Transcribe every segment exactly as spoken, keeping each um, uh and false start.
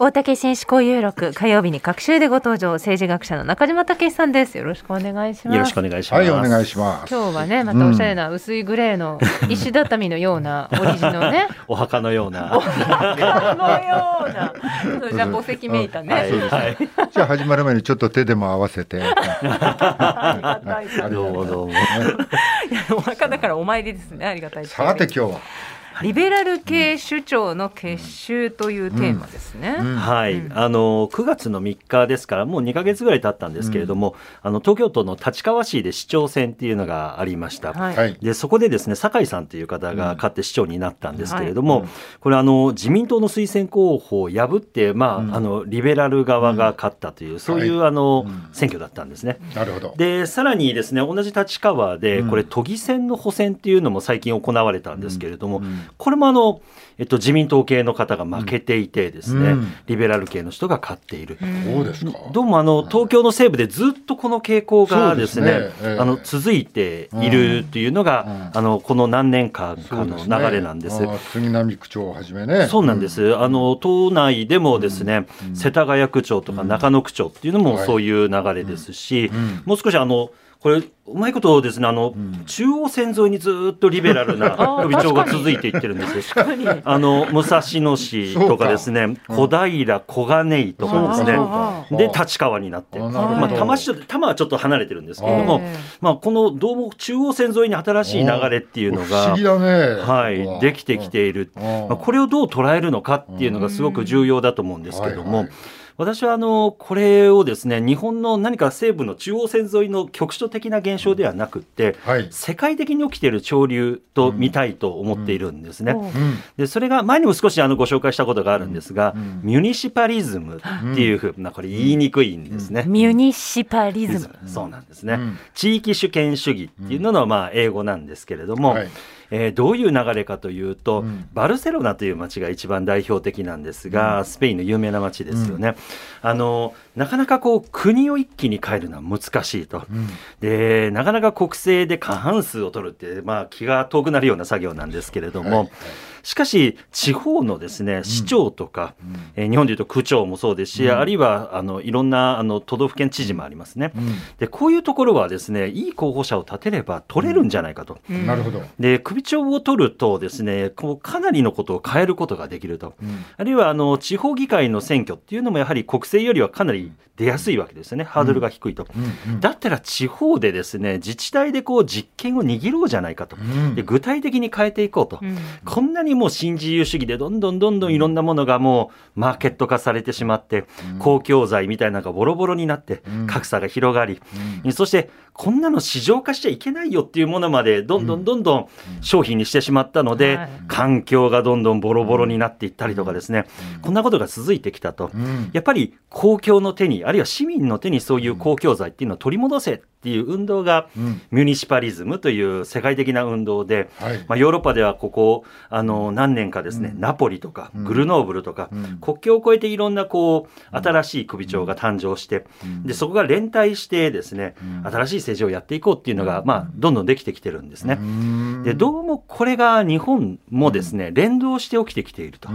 大竹紳士交友録、火曜日に隔週でご登場、政治学者の中島武さんです。よろしくお願いします。よろしくお願いします。はい、お願いします。今日はね、またおしゃれな薄いグレーの石畳のようなオリジのね、うん、お墓のようなお墓のようなじゃあ墓石めいたね、はいはい、じゃあ始まる前にちょっと手でも合わせてどうもどうもいやお墓だからお参りですね、ありがたい。さて今日はリベラル系首長の結集というテーマですね、うんうんうん、はい、あのくがつのみっかですからもうにかげつぐらい経ったんですけれども、うん、あの東京都の立川市で市長選っていうのがありました、はい、でそこでですね酒井さんという方が勝って市長になったんですけれども、うんはい、これあの自民党の推薦候補を破って、まあうん、あのリベラル側が勝ったという、うん、そういう、はい、あの選挙だったんですね、うん、なるほど。でさらにですね同じ立川でこれ都議選の補選っていうのも最近行われたんですけれども、うんうんうん、これもあの、えっと、自民党系の方が負けていてですね、うん、リベラル系の人が勝っている。そうですか。どうもあの東京の西部でずっとこの傾向がですね、そうですね、えー、あの続いているというのが、うん、あのこの何年かの流れなんです。そうですね、あ杉並区長をはじめね、そうなんです、うん、あの党内でもですね、うん、世田谷区長とか中野区長っていうのもそういう流れですし、うんはいうん、もう少しあのこれうまいことですね、あの、うん、中央線沿いにずっとリベラルな首長が続いていってるんですよ。あの武蔵野市とかですね、小平、小金井とかですね、うん、で立川になって、まあ、多摩市と多摩はちょっと離れてるんですけれども、まあ、このどうも中央線沿いに新しい流れっていうのが不思議だね、はい、できてきている、まあ、これをどう捉えるのかっていうのがすごく重要だと思うんですけれども、私はあのこれをですね日本の何か西部の中央線沿いの局所的な現象ではなくって、うんはい、世界的に起きている潮流と見たいと思っているんですね、うんうん、でそれが前にも少しあのご紹介したことがあるんですが、うん、ミュニシパリズムっていうふうな、これ言いにくいんですね、うんうん、ミュニシパリズム、そうなんですね、うん、地域主権主義っていうののまあ英語なんですけれども、はいえー、どういう流れかというと、うん、バルセロナという街が一番代表的なんですが、うん、スペインの有名な街ですよね、うん、あのなかなかこう国を一気に変えるのは難しいと、うん、でなかなか国政で過半数を取るって、まあ、気が遠くなるような作業なんですけれども、はいはい、しかし地方のですね市長とか、うんえー、日本でいうと区長もそうですし、うん、あるいはあのいろんなあの都道府県知事もありますね、うん、でこういうところはですねいい候補者を立てれば取れるんじゃないかと、うん、なるほど。で首長を取るとですねこうかなりのことを変えることができると、うん、あるいはあの地方議会の選挙っていうのもやはり国政よりはかなり出やすいわけですよね、ハードルが低いと、うん、だったら地方でですね自治体でこう実権を握ろうじゃないかと、で具体的に変えていこうと、うん、こんなにもう新自由主義でどんどんどんどんいろんなものがもうマーケット化されてしまって、うん、公共財みたいなのがボロボロになって、うん、格差が広がり、うん、そしてこんなの市場化しちゃいけないよっていうものまでどんどんどんどん商品にしてしまったので、うん、環境がどんどんボロボロになっていったりとかですね、うん、こんなことが続いてきたと、うん、やっぱり公共の手にあるいは市民の手にそういう公共財っていうのを取り戻せっていう運動が、うん、ミュニシパリズムという世界的な運動で、はいまあ、ヨーロッパではここあの何年かですね、うん、ナポリとかグルノーブルとか、うん、国境を越えていろんなこう新しい首長が誕生して、うん、でそこが連帯してですね、うん、新しい政治をやっていこうっていうのが、まあ、どんどんできてきてるんですね、うん、でどうもこれが日本もですね、うん、連動して起きてきていると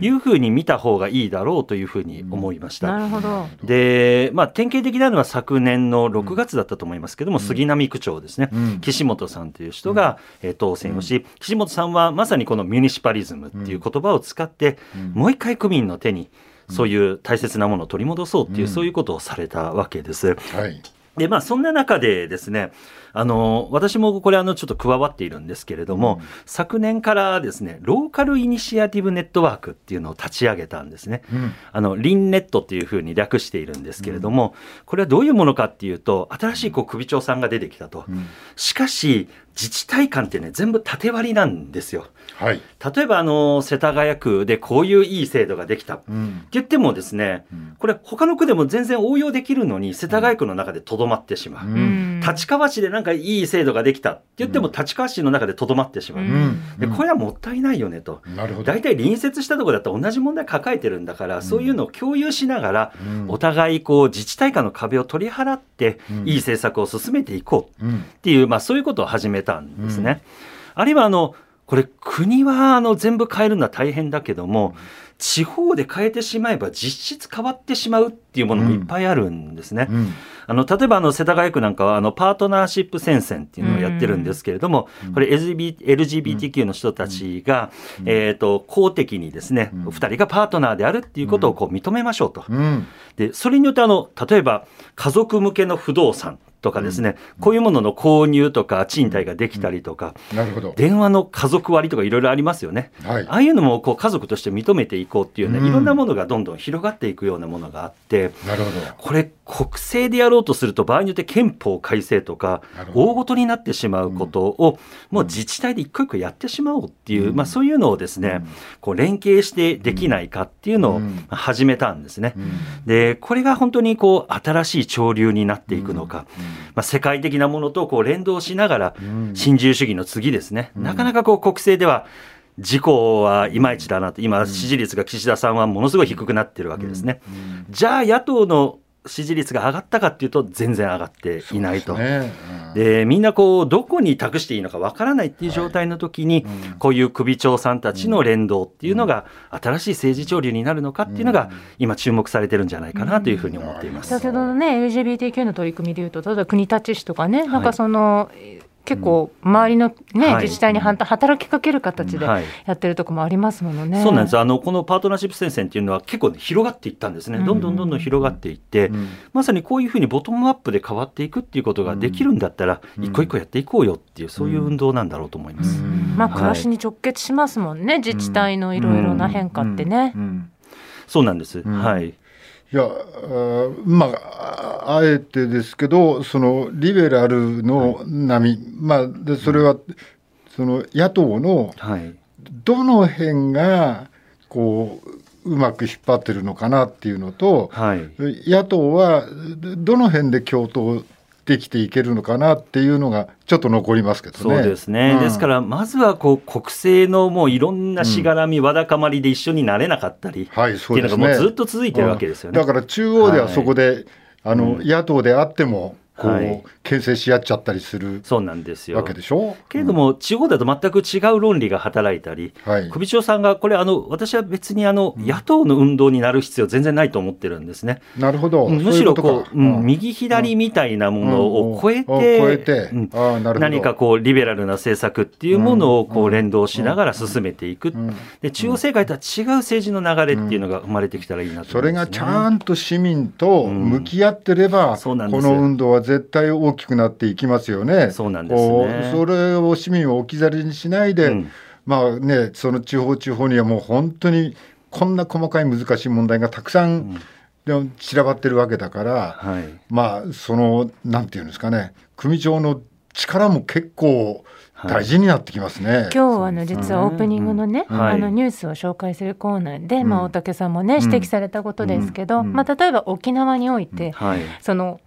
いうふうに見た方がいいだろうというふうに思いました、うん、なるほど。で、まあ、典型的なのは昨年のろくがつだったと思いますけども、うん、杉並区長ですね、うん、岸本さんという人が、うん、当選をし、岸本さんはまさにこのミュニシパリズムっていう言葉を使って、うん、もう一回区民の手にそういう大切なものを取り戻そうっていう、うん、そういうことをされたわけです、はい、でまあそんな中でですねあの私もこれあのちょっと加わっているんですけれども、うん、昨年からですねローカルイニシアティブネットワークっていうのを立ち上げたんですね、うん、あのリンネットっていうふうに略しているんですけれども、うん、これはどういうものかっていうと新しいこう首長さんが出てきたと、うん、しかし自治体間ってね全部縦割りなんですよ、はい、例えばあの世田谷区でこういういい制度ができた、うん、って言ってもですね、うん、これ他の区でも全然応用できるのに世田谷区の中でとどまってしまう、うん、立川市でなんかいい制度ができたって言っても立川市の中でとどまってしまう、うん、でこれはもったいないよねと、うん、だいたい隣接したところだと同じ問題抱えてるんだから、うん、そういうのを共有しながら、うん、お互いこう自治体間の壁を取り払って、うん、いい政策を進めていこうっていう、うんまあ、そういうことを始めたんですね、うん、あるいはあのこれ国はあの全部変えるのは大変だけども、地方で変えてしまえば実質変わってしまうっていうものもいっぱいあるんですね。うんうん、あの例えばあの世田谷区なんかはあのパートナーシップ戦線っていうのをやってるんですけれども、うん、これ エルジービーティーキュー の人たちが、うん、えーと公的にですね、うん、ふたりがパートナーであるっていうことをこう認めましょうと。うん、でそれによってあの例えば家族向けの不動産とかですね、うん、こういうものの購入とか賃貸ができたりとか、うん、なるほど、電話の家族割とかいろいろありますよね、はい、ああいうのもこう家族として認めていこうっていうね、いろんなものがどんどん広がっていくようなものがあって、うん、なるほど、これ国政でやろうとすると場合によって憲法改正とか大ごとになってしまうことを、うん、もう自治体で一個一個やってしまおうっていう、うん、まあ、そういうのをですね、うん、こう連携してできないかっていうのを始めたんですね、うん、でこれが本当にこう新しい潮流になっていくのか、うんうん、まあ、世界的なものとこう連動しながら、新自由主義の次ですね、うん、なかなかこう国政では自公はいまいちだなと、今支持率が岸田さんはものすごい低くなってるわけですね、うんうん、じゃあ野党の支持率が上がったかっていうと全然上がっていないと。そうですね。うん、でみんなこうどこに託していいのかわからないっていう状態の時に、はい、うん、こういう首長さんたちの連動っていうのが新しい政治潮流になるのかっていうのが今注目されてるんじゃないかなというふうに思っています。うんうん、先ほどの、ね、エルジービーティーキュー の取り組みでいうと、例えば国立市とかね、はい、なんかその結構周りの、ね、はい、自治体に働きかける形でやってるとこもありますものね。はい、そうなんです。あのこのパートナーシップ戦線っていうのは結構、ね、広がっていったんですね。どんどんどんどん広がっていって、うん、まさにこういうふうにボトムアップで変わっていくっていうことができるんだったら、うん、一個一個やっていこうよっていう、そういう運動なんだろうと思います。うん、まあ、暮らしに直結しますもんね、はい、自治体のいろいろな変化ってね。うんうんうん、そうなんです、うん、はい。いや、あ、まあ、あえてですけど、そのリベラルの波、はい、まあ、でそれは、うん、その野党のどの辺がこううまく引っ張ってるのかなっていうのと、はい、野党はどの辺で共闘できていけるのかなっていうのがちょっと残りますけどね。そうですね、うん、ですからまずはこう国政のもういろんなしがらみ、うん、わだかまりで一緒になれなかったり、はい、そうですね、っていうのがもうずっと続いてるわけですよね。うん、だから中央ではそこで、はい、あの、うん、野党であってもこう、はい、牽制し合っちゃったりするわけでしょ。けれども、うん、地方だと全く違う論理が働いたり、はい、首長さんがこれあの私は別にあの、うん、野党の運動になる必要全然ないと思ってるんですね。なるほど、むしろこう、うん、右左みたいなものを超えて何かこうリベラルな政策っていうものをこう連動しながら進めていく、うんうん、で中央政界とは違う政治の流れっていうのが生まれてきたらいいなと思います、ね。それがちゃんと市民と向き合ってれば、うん、この運動は絶対大きくなっていきますよね。そうなんですね。それを市民を置き去りにしないで、うん、まあね、その地方地方にはもう本当にこんな細かい難しい問題がたくさん散らばってるわけだから、うん、はい、まあそのなんていうんですかね、組長の力も結構大事になってきますね。はい、今日あの実はオープニングのね、うん、あのニュースを紹介するコーナーで、はい、まあ、大竹さんもね、うん、指摘されたことですけど、うん、まあ、例えば沖縄において、うん、はい、その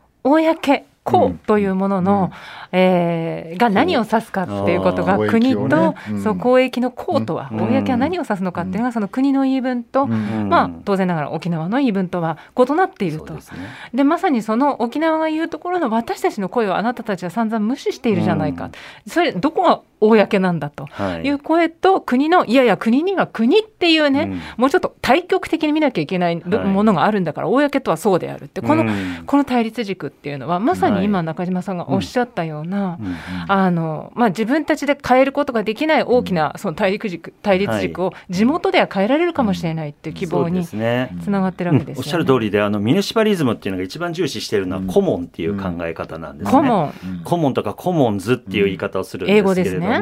公公というものの、うん、えー、が何を指すかっていうことが国と、ね、うん、そう公益の公とは、うん、公は何を指すのかっていうのがその国の言い分と、うん、まあ、当然ながら沖縄の言い分とは異なっていると。で、ね、でまさにその沖縄が言うところの私たちの声をあなたたちは散々無視しているじゃないか、うん、それどこが公なんだという声と、はい、国のいやいや国には国っていうね、うん、もうちょっと対極的に見なきゃいけないものがあるんだから、はい、公とはそうであるってこの、うん、この対立軸っていうのはまさに今中島さんがおっしゃったような、はい、うん、あのまあ、自分たちで変えることができない大きなその対立軸、対立軸を地元では変えられるかもしれないっていう希望につながってるわけですよね。うん、おっしゃる通りで、あのミュニシパリズムっていうのが一番重視しているのはコモンっていう考え方なんですね。うん、コモン、コモンとかコモンズっていう言い方をするんですけれども、英語ですね。うん、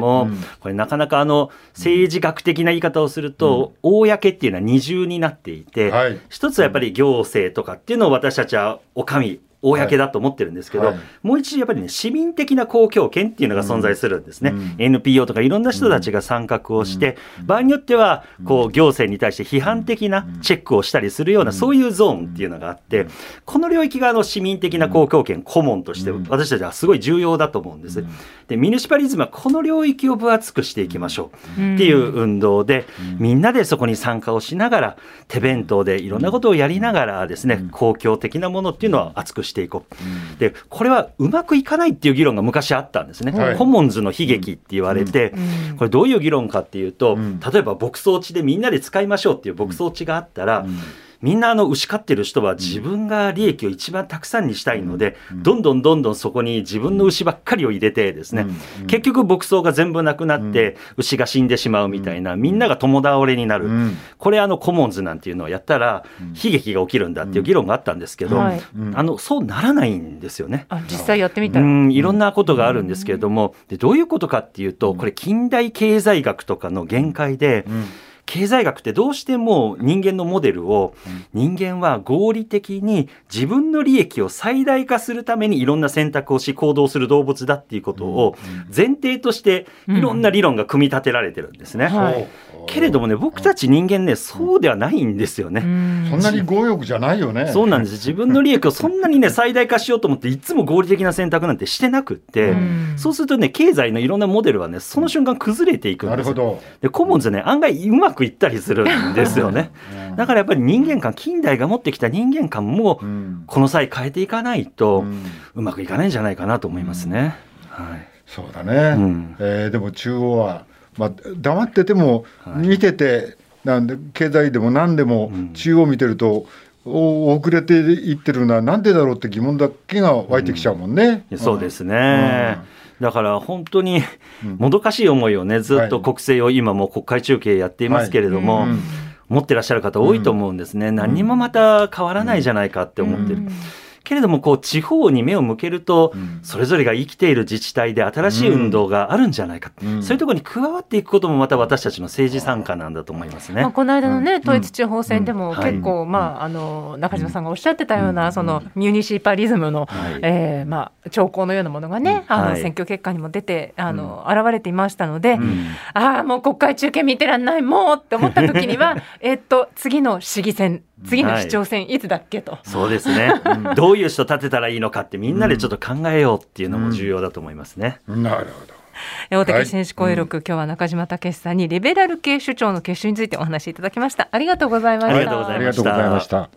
これなかなかあの政治学的な言い方をすると、うん、公っていうのは二重になっていて、はい、一つはやっぱり行政とかっていうのを私たちはお上公だと思ってるんですけど、はいはい、もう一度やっぱりね市民的な公共権っていうのが存在するんですね。うん、エヌピーオー とかいろんな人たちが参画をして、うん、場合によってはこう行政に対して批判的なチェックをしたりするような、うん、そういうゾーンっていうのがあって、うん、この領域があの市民的な公共権、うん、コモンとして私たちはすごい重要だと思うんです。うん、でミニシパリズムはこの領域を分厚くしていきましょうっていう運動で、うん、みんなでそこに参加をしながら手弁当でいろんなことをやりながらですね、公共的なものっていうのは厚くしてしていこう、うん、でこれはうまくいかないっていう議論が昔あったんですね、はい、コモンズの悲劇って言われて、うん、これどういう議論かっていうと、うん、例えば牧草地でみんなで使いましょうっていう牧草地があったら、うんうん、みんなあの牛飼ってる人は自分が利益を一番たくさんにしたいので、どんどんどんどんそこに自分の牛ばっかりを入れてですね、結局牧草が全部なくなって牛が死んでしまうみたいな、みんなが共倒れになる、これあのコモンズなんていうのをやったら悲劇が起きるんだっていう議論があったんですけど、あのそうならないんですよね。あ、実際やってみたら、うん、いろんなことがあるんですけれども、でどういうことかっていうと、これ近代経済学とかの限界で、経済学ってどうしても人間のモデルを、人間は合理的に自分の利益を最大化するためにいろんな選択をし行動する動物だっていうことを前提としていろんな理論が組み立てられてるんですね、うんうんはい、けれどもね、僕たち人間ね、そうではないんですよね、うん、そんなに強欲じゃないよね。そうなんです。自分の利益をそんなにね最大化しようと思っていつも合理的な選択なんてしてなくって、うん、そうするとね、経済のいろんなモデルはねその瞬間崩れていくんですよ。なるほど。でコモンズね、案外うまく行ったりするんですよねだからやっぱり人間観、近代が持ってきた人間観もこの際変えていかないとうまくいかないんじゃないかなと思いますね、うんうんはい、そうだね、うんえー、でも中央は、まあ、黙ってても見てて、はい、なんで経済でも何でも中央見てると、うん遅れていってるのはなんでだろうって疑問だけが湧いてきちゃうもんね、うん、そうですね、うん、だから本当にもどかしい思いをねずっと国政を今も国会中継やっていますけれども、はいはいうん、持ってらっしゃる方多いと思うんですね、うん、何もまた変わらないじゃないかって思ってる、うんうんけれどもこう地方に目を向けると、うん、それぞれが生きている自治体で新しい運動があるんじゃないか、うん、そういうところに加わっていくこともまた私たちの政治参加なんだと思いますね、まあ、この間の、ねうん、統一地方選でも結構、うんまあ、あの中島さんがおっしゃってたような、うん、そのミュニシパリズムの、うんえーまあ、兆候のようなものが、ねうん、あの選挙結果にも出てあの、うん、現れていましたので、うん、ああもう国会中継見てらんないもうって思った時にはえっと次の市議選次の市長選いつだっけと、はい、そうですね、うん、どういう人立てたらいいのかってみんなでちょっと考えようっていうのも重要だと思いますね、うんうん、なるほど。大竹紳士公営録、はい、今日は中島武さんにリベラル系首長の結集についてお話しいただきました。ありがとうございました。ありがとうございました。